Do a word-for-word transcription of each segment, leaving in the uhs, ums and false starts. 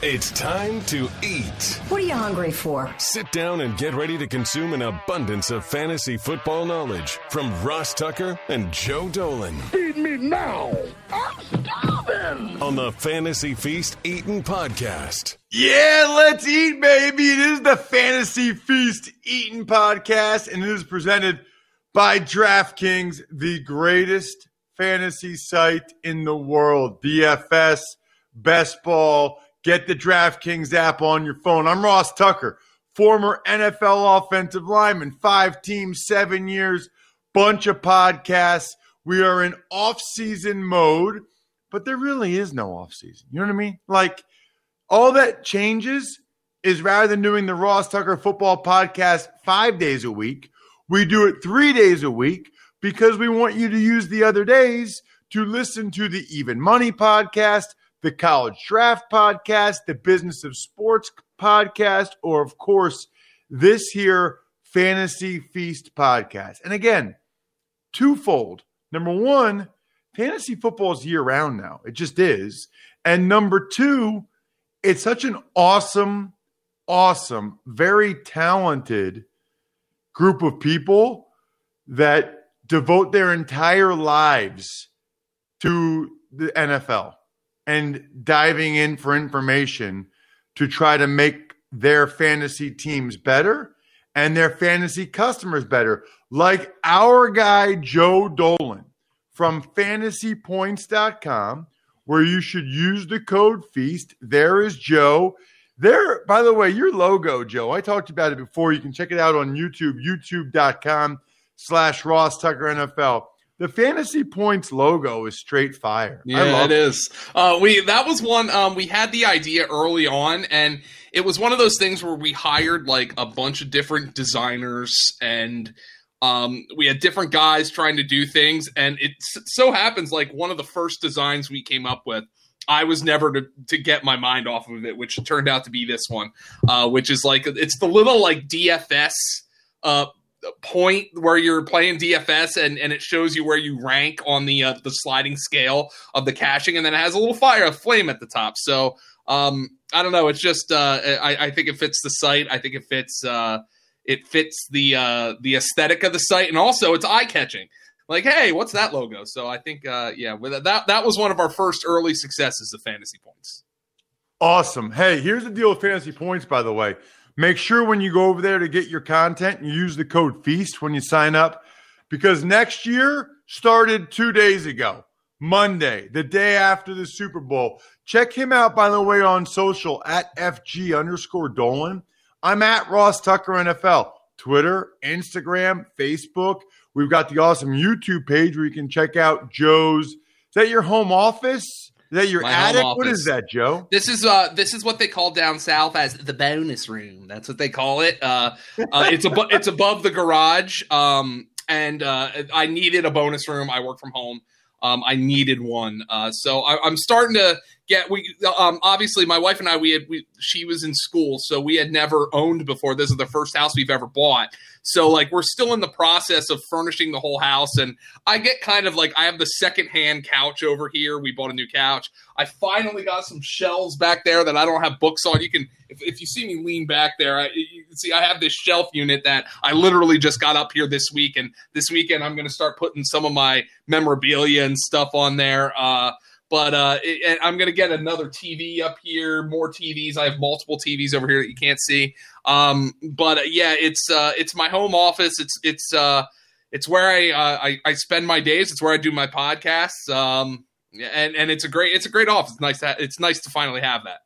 It's time to eat. What are you hungry for? Sit down and get ready to consume an abundance of fantasy football knowledge from Ross Tucker and Joe Dolan. Feed me now. I'm starving. On the Fantasy Feast Eatin' Podcast. Yeah, let's eat, baby. It is the Fantasy Feast Eatin' Podcast, and it is presented by DraftKings, the greatest fantasy site in the world. D F S, best ball. Get the DraftKings app on your phone. I'm Ross Tucker, former N F L offensive lineman, five teams, seven years, bunch of podcasts. We are in off-season mode, but there really is no off-season. You know what I mean? Like, all that changes is rather than doing the Ross Tucker football podcast five days a week, we do it three days a week because we want you to use the other days to listen to the Even Money podcast, the College Draft Podcast, the Business of Sports Podcast, or, of course, this here Fantasy Feast Podcast. And again, twofold. Number one, fantasy football is year-round now. It just is. And number two, it's such an awesome, awesome, very talented group of people that devote their entire lives to the N F L. And diving in for information to try to make their fantasy teams better and their fantasy customers better. Like our guy, Joe Dolan, from Fantasy Points dot com, where you should use the code FEAST. There is Joe. There, by the way, your logo, Joe, I talked about it before. You can check it out on YouTube, youtube.com slash Ross Tucker NFL. The Fantasy Points logo is straight fire. Yeah, I love it, it is. Uh, we that was one um, we had the idea early on, and it was one of those things where we hired like a bunch of different designers, and um, we had different guys trying to do things. And it so happens like one of the first designs we came up with, I was never to, to get my mind off of it, which turned out to be this one, uh, which is like it's the little like D F S. Uh, point where you're playing D F S and, and it shows you where you rank on the uh, the sliding scale of the caching, and then it has a little fire, a flame at the top. So um, I don't know. It's just uh, I, I think it fits the site. I think it fits uh, it fits the uh, the aesthetic of the site, and also it's eye catching. Like, hey, what's that logo? So I think uh, yeah, that that was one of our first early successes of Fantasy Points. Awesome. Hey, here's the deal with Fantasy Points, by the way. Make sure when you go over there to get your content, you use the code FEAST when you sign up, because next year started two days ago, Monday, the day after the Super Bowl. Check him out, by the way, on social at FG underscore Dolan. I'm at Ross Tucker N F L, Twitter, Instagram, Facebook. We've got the awesome YouTube page where you can check out Joe's. Is that your home office? Is that your attic? What is that, Joe? This is uh, this is what they call down south as the bonus room. That's what they call it. Uh, uh, it's above it's above the garage. Um, and uh, I needed a bonus room. I work from home. Um, I needed one. Uh, so I, I'm starting to get. We um, obviously my wife and I we had we, she was in school, so we had never owned before. This is the first house we've ever bought. So like we're still in the process of furnishing the whole house, and I get kind of like I have the secondhand couch over here. We bought a new couch. I finally got some shelves back there that I don't have books on. You can if, if you see me lean back there, I, you can see I have this shelf unit that I literally just got up here this week, and this weekend I'm going to start putting some of my memorabilia and stuff on there. Uh, but uh, it, I'm going to get another T V up here, more T Vs. I have multiple T Vs over here that you can't see. Um, but uh, yeah, it's, uh, it's my home office. It's, it's, uh, it's where I, uh, I, I spend my days. It's where I do my podcasts. Um, and, and it's a great, it's a great office. It's nice to, ha- it's nice to finally have that.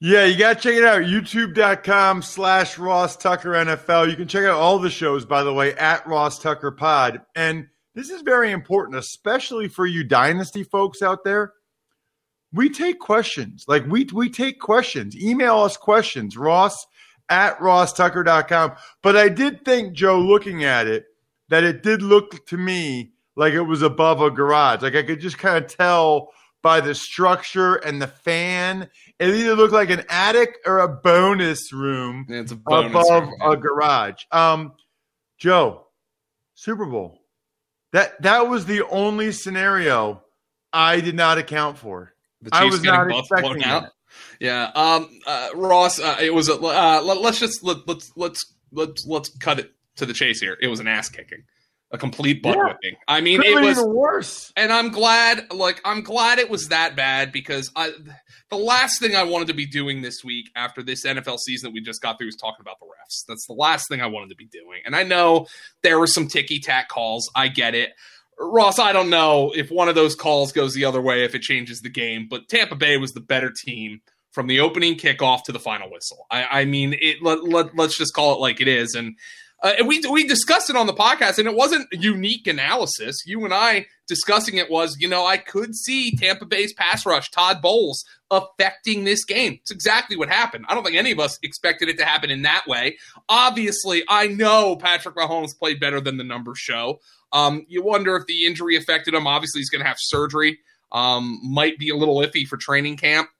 Yeah. You got to check it out. YouTube.com slash Ross Tucker N F L. You can check out all the shows, by the way, at Ross Tucker Pod. And this is very important, especially for you Dynasty folks out there. We take questions. Like we, we take questions, email us questions, Ross at ross tucker dot com. But I did think, Joe, looking at it, that it did look to me like it was above a garage. Like I could just kind of tell by the structure and the fan. It either looked like an attic or a bonus room yeah, it's a bonus above room, a garage. Um, Joe, Super Bowl. That that was the only scenario I did not account for. The Chiefs I was not expecting it. Yeah, um, uh, Ross. Uh, it was. A, uh, let, let's just let, let's let's let's let's cut it to the chase here. It was an ass kicking, a complete butt yeah. whipping. I mean, Could it was even worse. And I'm glad. Like, I'm glad it was that bad because I, the last thing I wanted to be doing this week after this N F L season that we just got through was talking about the refs. That's the last thing I wanted to be doing. And I know there were some ticky tack calls. I get it. Ross, I don't know if one of those calls goes the other way, if it changes the game, but Tampa Bay was the better team from the opening kickoff to the final whistle. I, I mean, it, let, let, let's just call it like it is. And, uh, and we we discussed it on the podcast, and it wasn't unique analysis. You and I discussing it was, you know, I could see Tampa Bay's pass rush, Todd Bowles, affecting this game. It's exactly what happened. I don't think any of us expected it to happen in that way. Obviously, I know Patrick Mahomes played better than the numbers show. Um, you wonder if the injury affected him. Obviously, he's going to have surgery. Um, might be a little iffy for training camp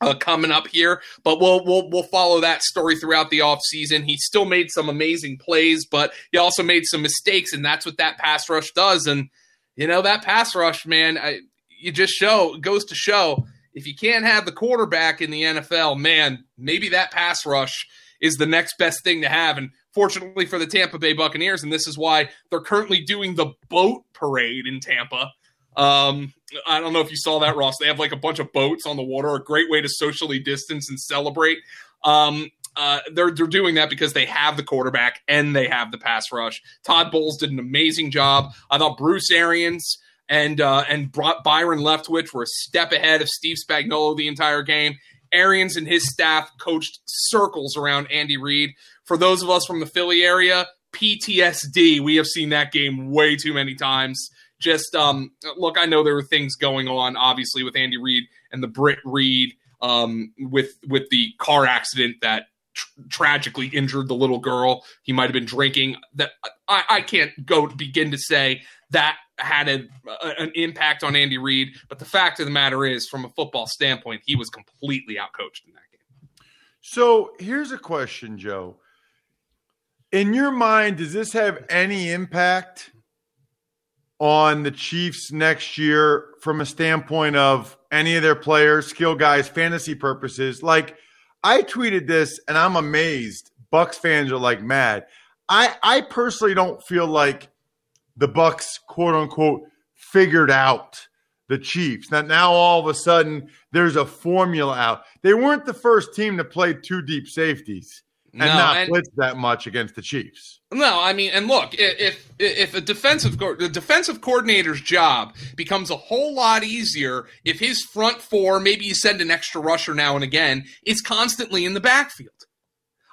uh, coming up here, but we'll we'll we'll follow that story throughout the offseason. He still made some amazing plays, but he also made some mistakes, and that's what that pass rush does. And you know that pass rush, man, I, you just show goes to show if you can't have the quarterback in the N F L, man, maybe that pass rush is the next best thing to have. And fortunately for the Tampa Bay Buccaneers, and this is why they're currently doing the boat parade in Tampa. Um, I don't know if you saw that, Ross. They have like a bunch of boats on the water, a great way to socially distance and celebrate. Um, uh, they're, they're doing that because they have the quarterback and they have the pass rush. Todd Bowles did an amazing job. I thought Bruce Arians and, uh, and Byron Leftwich were a step ahead of Steve Spagnuolo the entire game. Arians and his staff coached circles around Andy Reid. For those of us from the Philly area, P T S D. We have seen that game way too many times. Just, um, look, I know there were things going on, obviously, with Andy Reid and the Britt Reid um, with, with the car accident that tr- tragically injured the little girl. He might have been drinking. That I, I can't go to begin to say that had a, a, an impact on Andy Reid. But the fact of the matter is, from a football standpoint, he was completely outcoached in that game. So here's a question, Joe. In your mind, does this have any impact on the Chiefs next year from a standpoint of any of their players, skill guys, fantasy purposes? Like, I tweeted this, and I'm amazed. Bucks fans are, like, mad. I, I personally don't feel like the Bucks, quote unquote, figured out the Chiefs. Now, now all of a sudden there's a formula out. They weren't the first team to play two deep safeties and no, not and, blitz that much against the Chiefs. No, I mean, and look, if if a defensive the defensive coordinator's job becomes a whole lot easier if his front four, maybe you send an extra rusher now and again, is constantly in the backfield.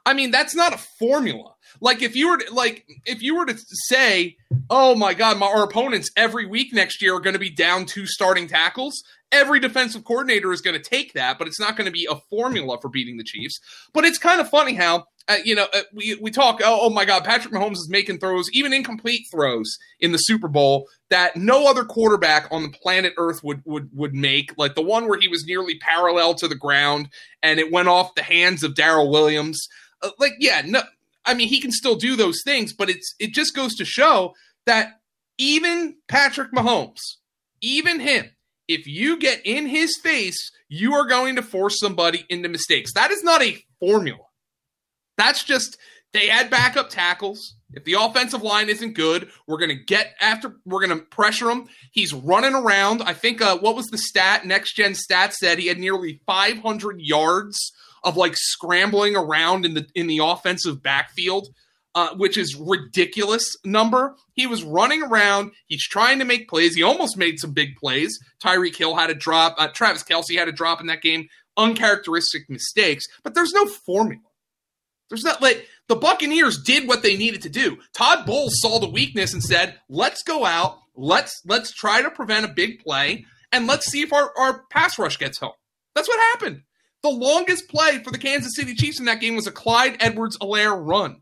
I mean, that's not a formula. Like if you were to, like if you were to say, "Oh my God, my our opponents every week next year are going to be down two starting tackles," every defensive coordinator is going to take that, but it's not going to be a formula for beating the Chiefs. But it's kind of funny how uh, you know uh, we we talk, oh, "Oh my God, Patrick Mahomes is making throws, even incomplete throws in the Super Bowl that no other quarterback on the planet Earth would would would make." Like the one where he was nearly parallel to the ground and it went off the hands of Darrell Williams. Uh, like yeah, no. I mean, he can still do those things, but it's it just goes to show that even Patrick Mahomes, even him, if you get in his face, you are going to force somebody into mistakes. That is not a formula. That's just they add backup tackles. If the offensive line isn't good, we're going to get after, we're going to pressure him. He's running around. I think, uh, what was the stat? Next Gen Stats said he had nearly five hundred yards of like scrambling around in the in the offensive backfield, uh, which is ridiculous number. He was running around. He's trying to make plays. He almost made some big plays. Tyreek Hill had a drop. Uh, Travis Kelce had a drop in that game. Uncharacteristic mistakes. But there's no formula. There's not like the Buccaneers did what they needed to do. Todd Bowles saw the weakness and said, "Let's go out. Let's let's try to prevent a big play, and let's see if our, our pass rush gets home." That's what happened. The longest play for the Kansas City Chiefs in that game was a Clyde Edwards-Helaire run,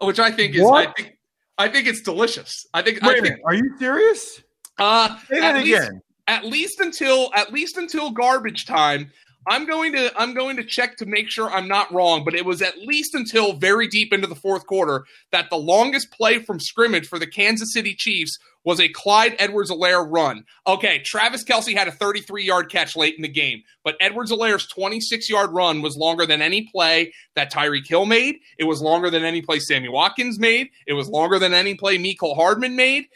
which I think is I think, I think it's delicious. I think. Wait I think, are you serious? Uh, Say that at again. Least, at least until at least until garbage time, I'm going to I'm going to check to make sure I'm not wrong, but it was at least until very deep into the fourth quarter that the longest play from scrimmage for the Kansas City Chiefs was a Clyde Edwards-Helaire run. Okay, Travis Kelce had a thirty-three-yard catch late in the game, but Edwards-Helaire's twenty-six-yard run was longer than any play that Tyreek Hill made. It was longer than any play Sammy Watkins made. It was longer than any play Mecole Hardman made.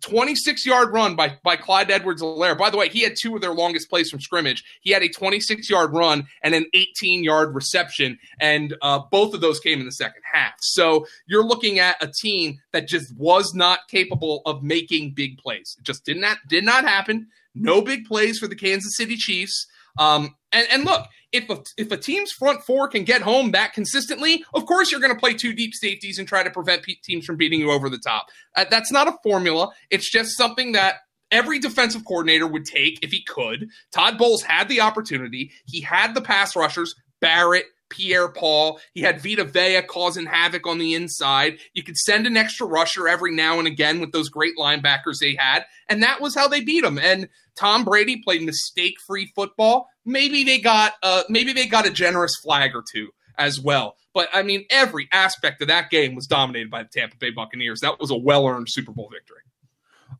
twenty-six-yard run by, by Clyde Edwards-Helaire. By the way, he had two of their longest plays from scrimmage. He had a twenty-six-yard run and an eighteen-yard reception, and uh, both of those came in the second half. So you're looking at a team that just was not capable of making big plays. It just did not, did not happen. No big plays for the Kansas City Chiefs. Um, and, and look, if a, if a team's front four can get home that consistently, of course you're going to play two deep safeties and try to prevent pe- teams from beating you over the top. Uh, that's not a formula. It's just something that every defensive coordinator would take if he could. Todd Bowles had the opportunity. He had the pass rushers, Barrett, Pierre Paul. He had Vita Vea causing havoc on the inside. You could send an extra rusher every now and again with those great linebackers they had, and that was how they beat them. And Tom Brady played mistake-free football. Maybe they got uh, maybe they got a generous flag or two as well. But, I mean, every aspect of that game was dominated by the Tampa Bay Buccaneers. That was a well-earned Super Bowl victory.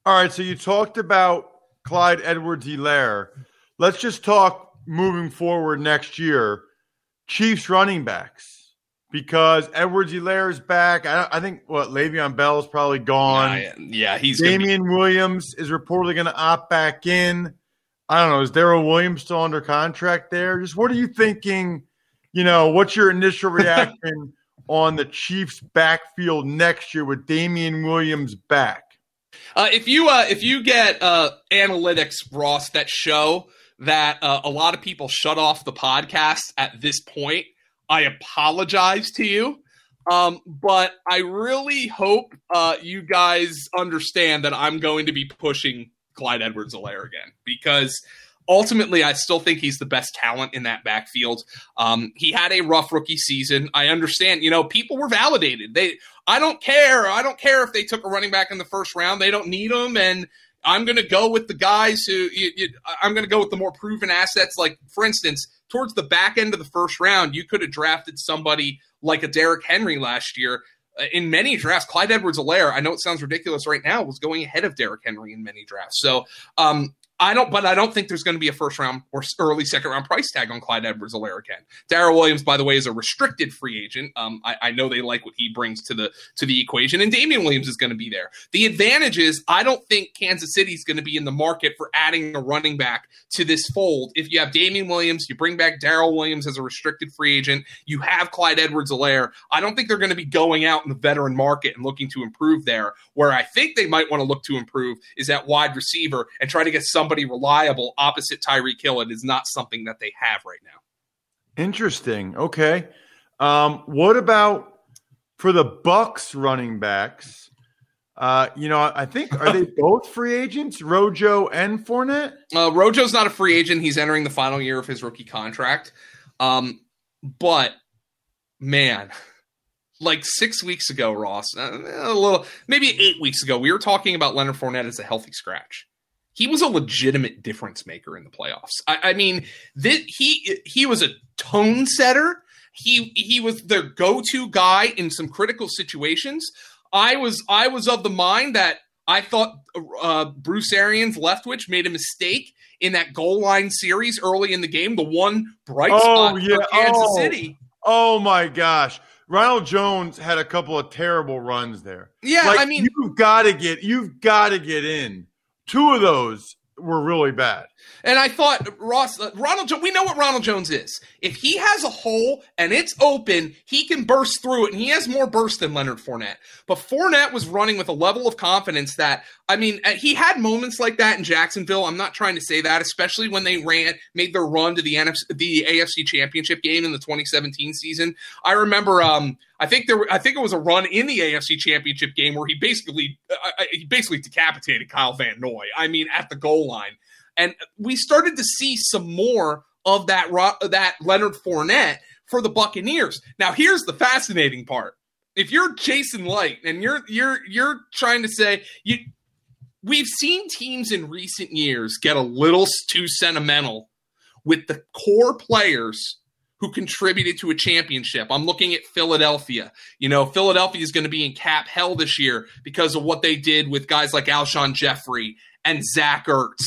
All right, so you talked about Clyde Edwards-Helaire. Let's just talk moving forward next year. Chiefs running backs, because Edwards-Helaire is back. I, I think what Le'Veon Bell is probably gone. Yeah, yeah he's. Damien be- Williams is reportedly going to opt back in. I don't know. Is Darrell Williams still under contract there? Just what are you thinking? You know, what's your initial reaction on the Chiefs' backfield next year with Damien Williams back? Uh, if you uh, if you get uh, analytics, Ross, that show that uh, a lot of people shut off the podcast at this point, I apologize to you, um, but I really hope uh, you guys understand that I'm going to be pushing Clyde Edwards-Helaire again, because ultimately I still think he's the best talent in that backfield. Um, he had a rough rookie season. I understand, you know, people were validated. They, I don't care. I don't care if they took a running back in the first round. They don't need him, and I'm going to go with the guys who you, you, I'm going to go with the more proven assets. Like, for instance, towards the back end of the first round, you could have drafted somebody like a Derrick Henry last year. In many drafts, Clyde Edwards-Helaire, I know it sounds ridiculous right now, was going ahead of Derrick Henry in many drafts. So um, I don't, but I don't think there's going to be a first round or early second round price tag on Clyde Edwards-Helaire again. Darrell Williams, by the way, is a restricted free agent. Um, I, I know they like what he brings to the to the equation, and Damien Williams is going to be there. The advantage is I don't think Kansas City is going to be in the market for adding a running back to this fold. If you have Damien Williams, you bring back Darrell Williams as a restricted free agent, you have Clyde Edwards-Helaire. I don't think they're going to be going out in the veteran market and looking to improve there. Where I think they might want to look to improve is at wide receiver and try to get some somebody reliable opposite Tyreek Hill. It is not something that they have right now. Interesting. Okay. Um, what about for the Bucs running backs? Uh, you know, I think, are they both free agents, Rojo and Fournette? Uh, Rojo's not a free agent. He's entering the final year of his rookie contract. Um, but, man, like six weeks ago, Ross, a little, maybe eight weeks ago, we were talking about Leonard Fournette as a healthy scratch. He was a legitimate difference maker in the playoffs. I, I mean, this, he he was a tone setter. He he was their go-to guy in some critical situations. I was I was of the mind that I thought uh, Bruce Arians Leftwich made a mistake in that goal line series early in the game. The one bright spot oh, yeah. for Kansas oh. City. Oh my gosh. Ronald Jones had a couple of terrible runs there. Yeah, like, I mean, you've got to get you've got to get in. Two of those were really bad. And I thought, Ross, uh, Ronald Jones, we know what Ronald Jones is. If he has a hole and it's open, he can burst through it, and he has more burst than Leonard Fournette. But Fournette was running with a level of confidence that, I mean, he had moments like that in Jacksonville. I'm not trying to say that, especially when they ran, made their run to the N F C, the A F C Championship game in the twenty seventeen season. I remember, um, I think there, were, I think it was a run in the A F C Championship game where he basically, uh, he basically decapitated Kyle Van Noy. I mean, at the goal line. And we started to see some more of that that Leonard Fournette for the Buccaneers. Now, here's the fascinating part: if you're Jason Light and you're you're you're trying to say you, we've seen teams in recent years get a little too sentimental with the core players who contributed to a championship. I'm looking at Philadelphia. You know, Philadelphia is going to be in cap hell this year because of what they did with guys like Alshon Jeffrey and Zach Ertz.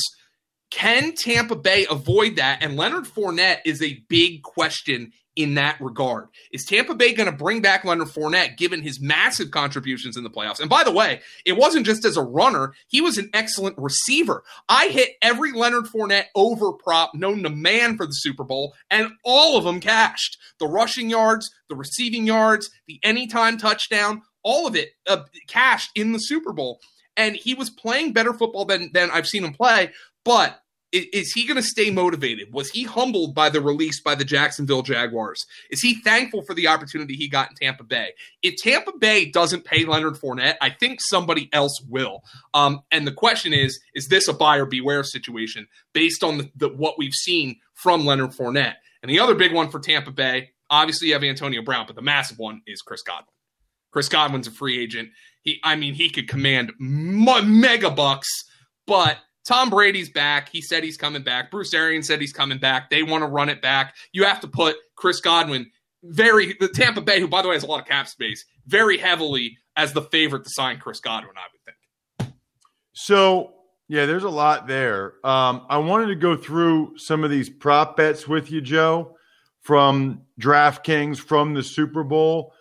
Can Tampa Bay avoid that? And Leonard Fournette is a big question in that regard. Is Tampa Bay going to bring back Leonard Fournette given his massive contributions in the playoffs? And by the way, it wasn't just as a runner. He was an excellent receiver. I hit every Leonard Fournette over prop known to man for the Super Bowl, and all of them cashed. The rushing yards, the receiving yards, the anytime touchdown, all of it uh, cashed in the Super Bowl. And he was playing better football than, than I've seen him play. But is he going to stay motivated? Was he humbled by the release by the Jacksonville Jaguars? Is he thankful for the opportunity he got in Tampa Bay? If Tampa Bay doesn't pay Leonard Fournette, I think somebody else will. Um, and the question is, is this a buyer beware situation based on the, the, what we've seen from Leonard Fournette? And the other big one for Tampa Bay, obviously you have Antonio Brown, but the massive one is Chris Godwin. Chris Godwin's a free agent. He, I mean, he could command me- mega bucks, but Tom Brady's back. He said he's coming back. Bruce Arians said he's coming back. They want to run it back. You have to put Chris Godwin, very the Tampa Bay, who, by the way, has a lot of cap space, very heavily as the favorite to sign Chris Godwin, I would think. So, yeah, there's a lot there. Um, I wanted to go through some of these prop bets with you, Joe, from DraftKings, from the Super Bowl.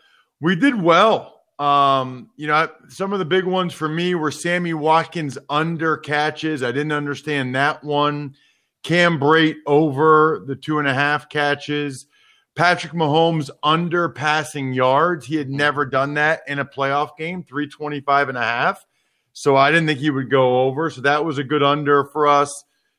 We did well. Um, you know, some of the big ones for me were Sammy Watkins under catches. I didn't understand that one. Cam Brate over the two and a half catches. Patrick Mahomes under passing yards. He had never done that in a playoff game, three twenty-five and a half. So I didn't think he would go over. So that was a good under for us.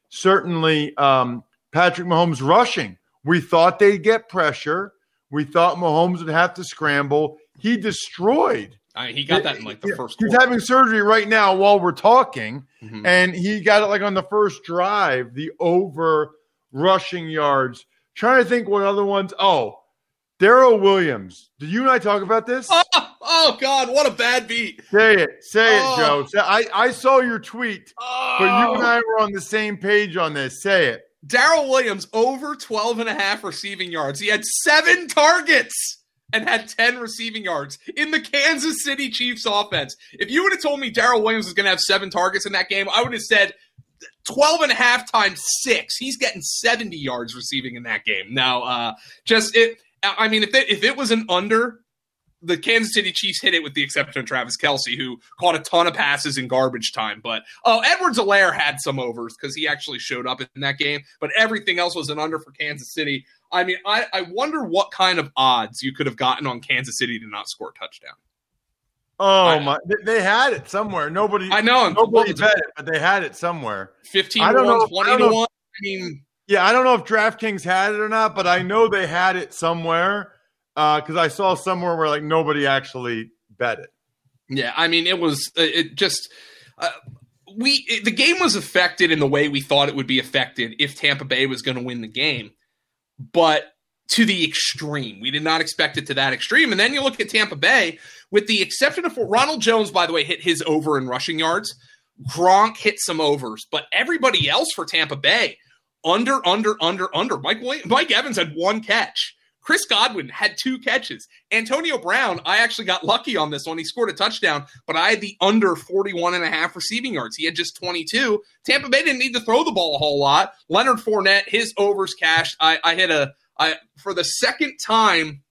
Certainly, um, Patrick Mahomes rushing. We thought they'd get pressure. We thought Mahomes would have to scramble. He destroyed. I mean, he got that in like the first quarter. He's having surgery right now while we're talking, mm-hmm. and he got it like on the first drive, the over rushing yards. Trying to think what other ones. Oh, Darrell Williams. Did you and I talk about this? Oh, oh God, what a bad beat. Say it. Say oh. it, Joe. Say, I, I saw your tweet, oh. but you and I were on the same page on this. Say it. Darrell Williams over twelve and a half receiving yards. He had seven targets and had ten receiving yards in the Kansas City Chiefs offense. If you would have told me Darrell Williams was going to have seven targets in that game, I would have said twelve and a half times six. He's getting seventy yards receiving in that game. Now, uh, just it. I mean, if it, if it was an under, the Kansas City Chiefs hit it with the exception of Travis Kelce, who caught a ton of passes in garbage time. But oh, Edwards-Helaire had some overs because he actually showed up in that game. But everything else was an under for Kansas City. I mean, I, I wonder what kind of odds you could have gotten on Kansas City to not score a touchdown. Oh, I, my. They had it somewhere. Nobody I know. Nobody bet it, but they had it somewhere. fifteen to one, twenty to one. I mean, yeah, I don't know if DraftKings had it or not, but I know they had it somewhere. Because uh, I saw somewhere where, like, nobody actually bet it. Yeah, I mean, it was – it just uh, – we it, the game was affected in the way we thought it would be affected if Tampa Bay was going to win the game, but to the extreme. We did not expect it to that extreme. And then you look at Tampa Bay, with the exception of – Ronald Jones, by the way, hit his over in rushing yards. Gronk hit some overs. But everybody else for Tampa Bay, under, under, under, under. Mike Williams, Mike Evans had one catch. Chris Godwin had two catches. Antonio Brown, I actually got lucky on this one. He scored a touchdown, but I had the under forty-one and a half receiving yards. He had just twenty-two. Tampa Bay didn't need to throw the ball a whole lot. Leonard Fournette, his overs cashed. I, I hit a I, for the second time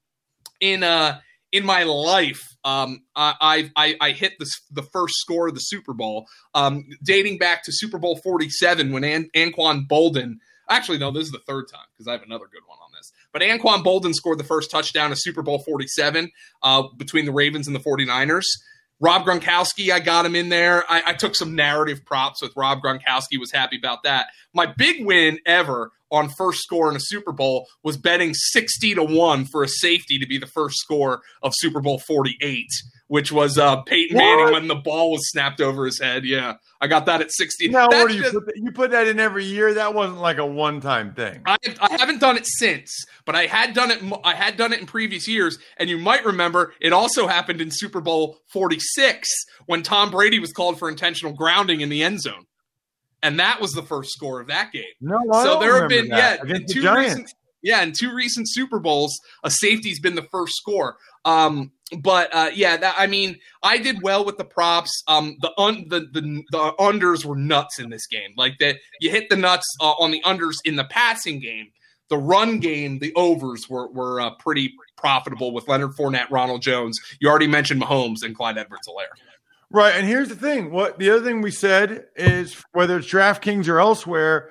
in uh in my life. Um, I I, I hit the the first score of the Super Bowl, um, dating back to Super Bowl forty-seven when An- Anquan Bolden. Actually, no, this is the third time because I have another good one on this. But Anquan Bolden scored the first touchdown of Super Bowl forty-seven uh, between the Ravens and the forty-niners. Rob Gronkowski, I got him in there. I, I took some narrative props with Rob Gronkowski, was happy about that. My big win ever on first score in a Super Bowl was betting sixty to one for a safety to be the first score of Super Bowl forty-eight, which was uh, Peyton Manning what? when the ball was snapped over his head. Yeah, I got that at sixty. Now, what do you, just, put that, you put that in every year? That wasn't like a one-time thing. I, I haven't done it since, but I had done it I had done it in previous years, and you might remember it also happened in Super Bowl forty-six when Tom Brady was called for intentional grounding in the end zone. And that was the first score of that game. No, I so don't there have been that. yeah in two the recent, yeah in two recent Super Bowls, a safety's been the first score. Um, but uh, yeah, that, I mean, I did well with the props. Um, the, un, the the the unders were nuts in this game. Like that, you hit the nuts uh, on the unders in the passing game. The run game, the overs were were uh, pretty profitable with Leonard Fournette, Ronald Jones. You already mentioned Mahomes and Clyde Edwards-Helaire. Right, and here's the thing. What the other thing we said is whether it's DraftKings or elsewhere,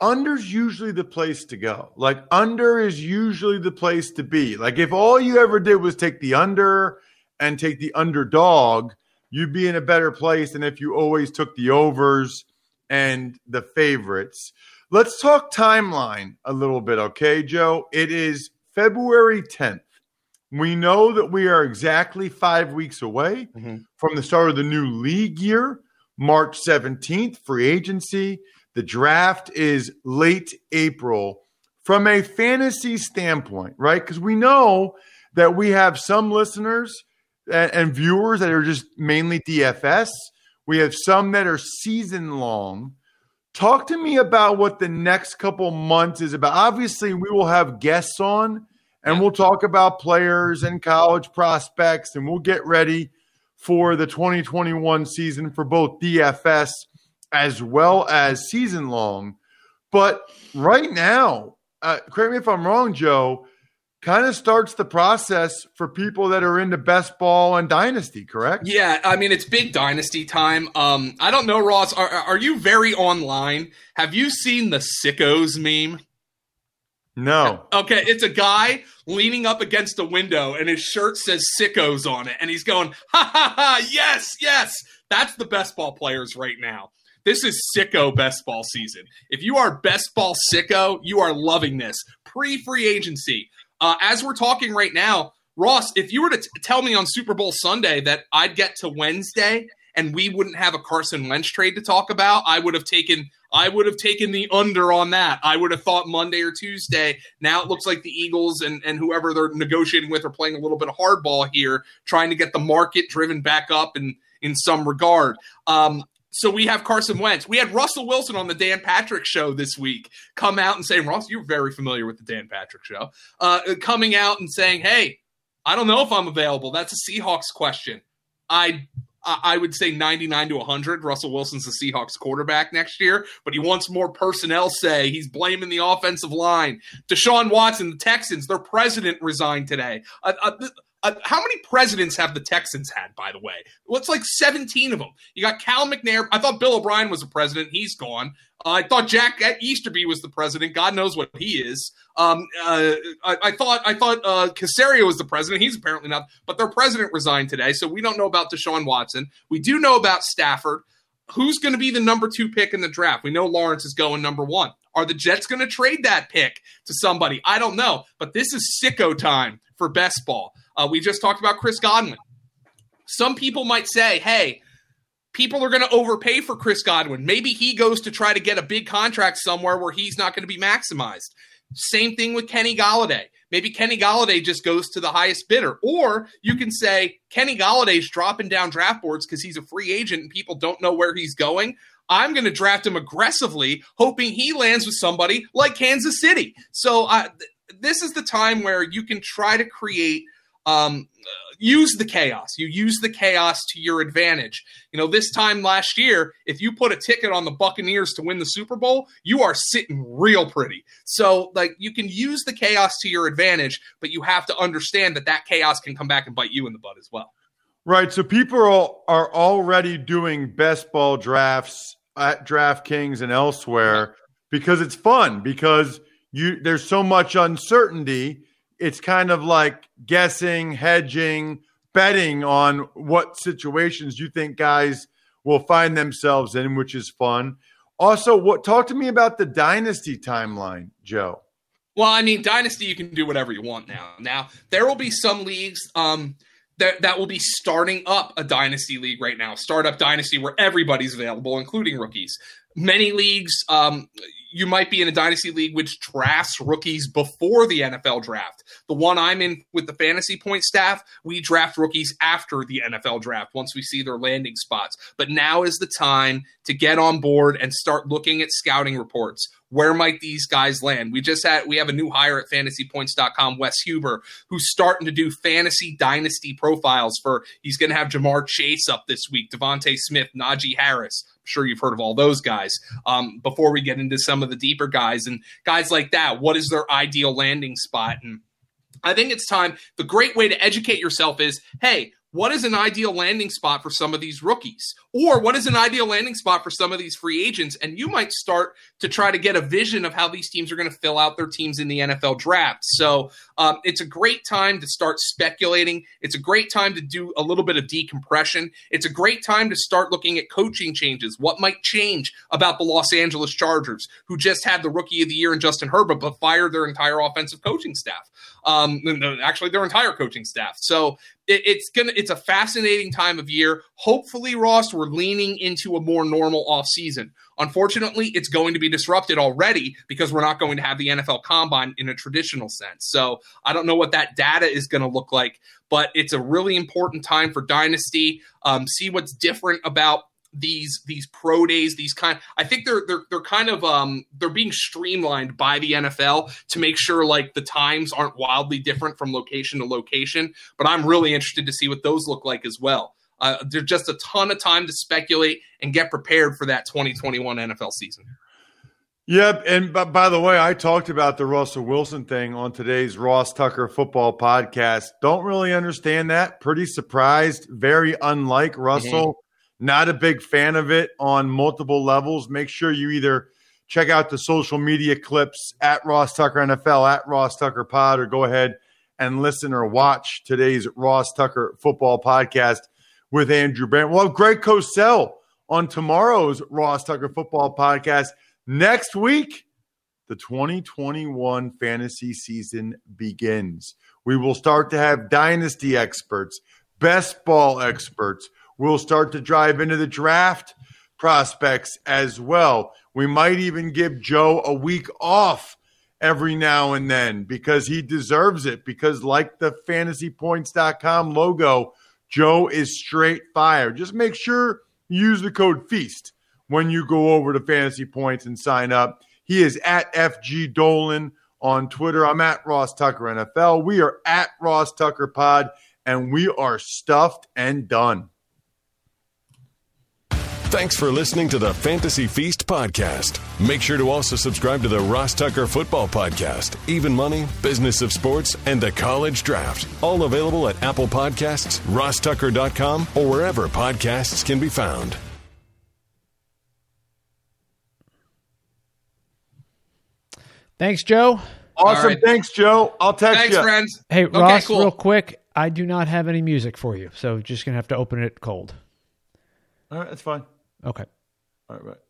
under's usually the place to go. Like, under is usually the place to be. Like, if all you ever did was take the under and take the underdog, you'd be in a better place than if you always took the overs and the favorites. Let's talk timeline a little bit, okay, Joe? It is February tenth. We know that we are exactly five weeks away mm-hmm. from the start of the new league year, March seventeenth, free agency. The draft is late April from a fantasy standpoint, right? Because we know that we have some listeners and, and viewers that are just mainly D F S. We have some that are season-long. Talk to me about what the next couple months is about. Obviously, we will have guests on. And we'll talk about players and college prospects, and we'll get ready for the twenty twenty-one season for both D F S as well as season long. But right now, uh, correct me if I'm wrong, Joe, kind of starts the process for people that are into best ball and dynasty, correct? Yeah, I mean, it's big dynasty time. Um, I don't know, Ross, are, are you very online? Have you seen the sickos meme? No. Okay, it's a guy leaning up against a window, and his shirt says sickos on it, and he's going, ha, ha, ha, yes, yes. That's the best ball players right now. This is sicko best ball season. If you are best ball sicko, you are loving this. Pre-free agency. Uh, as we're talking right now, Ross, if you were to t- tell me on Super Bowl Sunday that I'd get to Wednesday and we wouldn't have a Carson Wentz trade to talk about, I would have taken I would have taken the under on that. I would have thought Monday or Tuesday. Now it looks like the Eagles and, and whoever they're negotiating with are playing a little bit of hardball here, trying to get the market driven back up in, in some regard. Um, so we have Carson Wentz. We had Russell Wilson on the Dan Patrick Show this week come out and say, Ross, you're very familiar with the Dan Patrick Show, uh, coming out and saying, hey, I don't know if I'm available. That's a Seahawks question. I I would say ninety-nine to one hundred. Russell Wilson's the Seahawks quarterback next year, but he wants more personnel say. He's blaming the offensive line. Deshaun Watson, the Texans, their president resigned today. Uh, uh, uh, how many presidents have the Texans had, by the way? Well, it's like seventeen of them. You got Cal McNair. I thought Bill O'Brien was the president. He's gone. Uh, I thought Jack Easterby was the president. God knows what he is. Um, uh, I, I thought I thought uh, Caserio was the president. He's apparently not. But their president resigned today, so we don't know about Deshaun Watson. We do know about Stafford. Who's going to be the number two pick in the draft? We know Lawrence is going number one. Are the Jets going to trade that pick to somebody? I don't know. But this is sicko time for best ball. Uh, we just talked about Chris Godwin. Some people might say, hey, people are going to overpay for Chris Godwin. Maybe he goes to try to get a big contract somewhere where he's not going to be maximized. Same thing with Kenny Golladay. Maybe Kenny Golladay just goes to the highest bidder. Or you can say Kenny Galladay's dropping down draft boards because he's a free agent and people don't know where he's going. I'm going to draft him aggressively, hoping he lands with somebody like Kansas City. So uh, th- this is the time where you can try to create – Um, use the chaos. You use the chaos to your advantage. You know, this time last year, if you put a ticket on the Buccaneers to win the Super Bowl, you are sitting real pretty. So, like, you can use the chaos to your advantage, but you have to understand that that chaos can come back and bite you in the butt as well. Right. So people are, all, are already doing best ball drafts at DraftKings and elsewhere right. because it's fun, because you there's so much uncertainty. It's kind of like guessing, hedging, betting on what situations you think guys will find themselves in, which is fun. Also, what talk to me about the dynasty timeline, Joe. Well, I mean, dynasty, you can do whatever you want now. Now, there will be some leagues um, that, that will be starting up a dynasty league right now, startup dynasty where everybody's available, including rookies. Many leagues um, – you might be in a dynasty league which drafts rookies before the N F L draft. The one I'm in with the Fantasy Point staff, we draft rookies after the N F L draft once we see their landing spots. But now is the time to get on board and start looking at scouting reports. Where might these guys land? We just had, we have a new hire at fantasy points dot com, Wes Huber, who's starting to do fantasy dynasty profiles for, he's going to have Jamar Chase up this week, Devontae Smith, Najee Harris. I'm sure you've heard of all those guys. Um, before we get into some of the deeper guys and guys like that, what is their ideal landing spot? And I think it's time. The great way to educate yourself is, hey, what is an ideal landing spot for some of these rookies? Or what is an ideal landing spot for some of these free agents? And you might start to try to get a vision of how these teams are going to fill out their teams in the N F L draft. So um, it's a great time to start speculating. It's a great time to do a little bit of decompression. It's a great time to start looking at coaching changes. What might change about the Los Angeles Chargers, who just had the Rookie of the Year in Justin Herbert, but fired their entire offensive coaching staff. Um, actually, their entire coaching staff. So it, it's gonna. It's a fascinating time of year. Hopefully, Ross, we're leaning into a more normal offseason. Unfortunately, it's going to be disrupted already because we're not going to have the N F L Combine in a traditional sense. So I don't know what that data is going to look like, but it's a really important time for dynasty. Um, see what's different about these these pro days, these kind. I think they're they're they're kind of um they're being streamlined by the N F L to make sure like the times aren't wildly different from location to location. But I'm really interested to see what those look like as well. Uh, there's just a ton of time to speculate and get prepared for that twenty twenty-one N F L season. Yep, and b- by the way, I talked about the Russell Wilson thing on today's Ross Tucker football podcast. Don't really understand that. Pretty surprised. Very unlike Russell. Mm-hmm. Not a big fan of it on multiple levels. Make sure you either check out the social media clips at Ross Tucker N F L, at Ross Tucker Pod, or go ahead and listen or watch today's Ross Tucker football podcast with Andrew Brandt. We'll have Greg Cosell on tomorrow's Ross Tucker football podcast. Next week, the twenty twenty-one fantasy season begins. We will start to have dynasty experts, best ball experts. We'll start to drive into the draft prospects as well. We might even give Joe a week off every now and then because he deserves it, because like the fantasy points dot com logo, Joe is straight fire. Just make sure you use the code FEAST when you go over to Fantasy Points and sign up. He is at F G Dolan on Twitter. I'm at Ross Tucker N F L. We are at Ross Tucker Pod, and we are stuffed and done. Thanks for listening to the Fantasy Feast podcast. Make sure to also subscribe to the Ross Tucker Football Podcast, Even Money, Business of Sports, and the College Draft. All available at Apple Podcasts, ross tucker dot com, or wherever podcasts can be found. Thanks, Joe. Awesome. Right. Thanks, Joe. I'll text Thanks, you. Thanks, friends. Hey, okay, Ross, cool. Real quick, I do not have any music for you, so just going to have to open it cold. All right, that's fine. Okay. All right, right.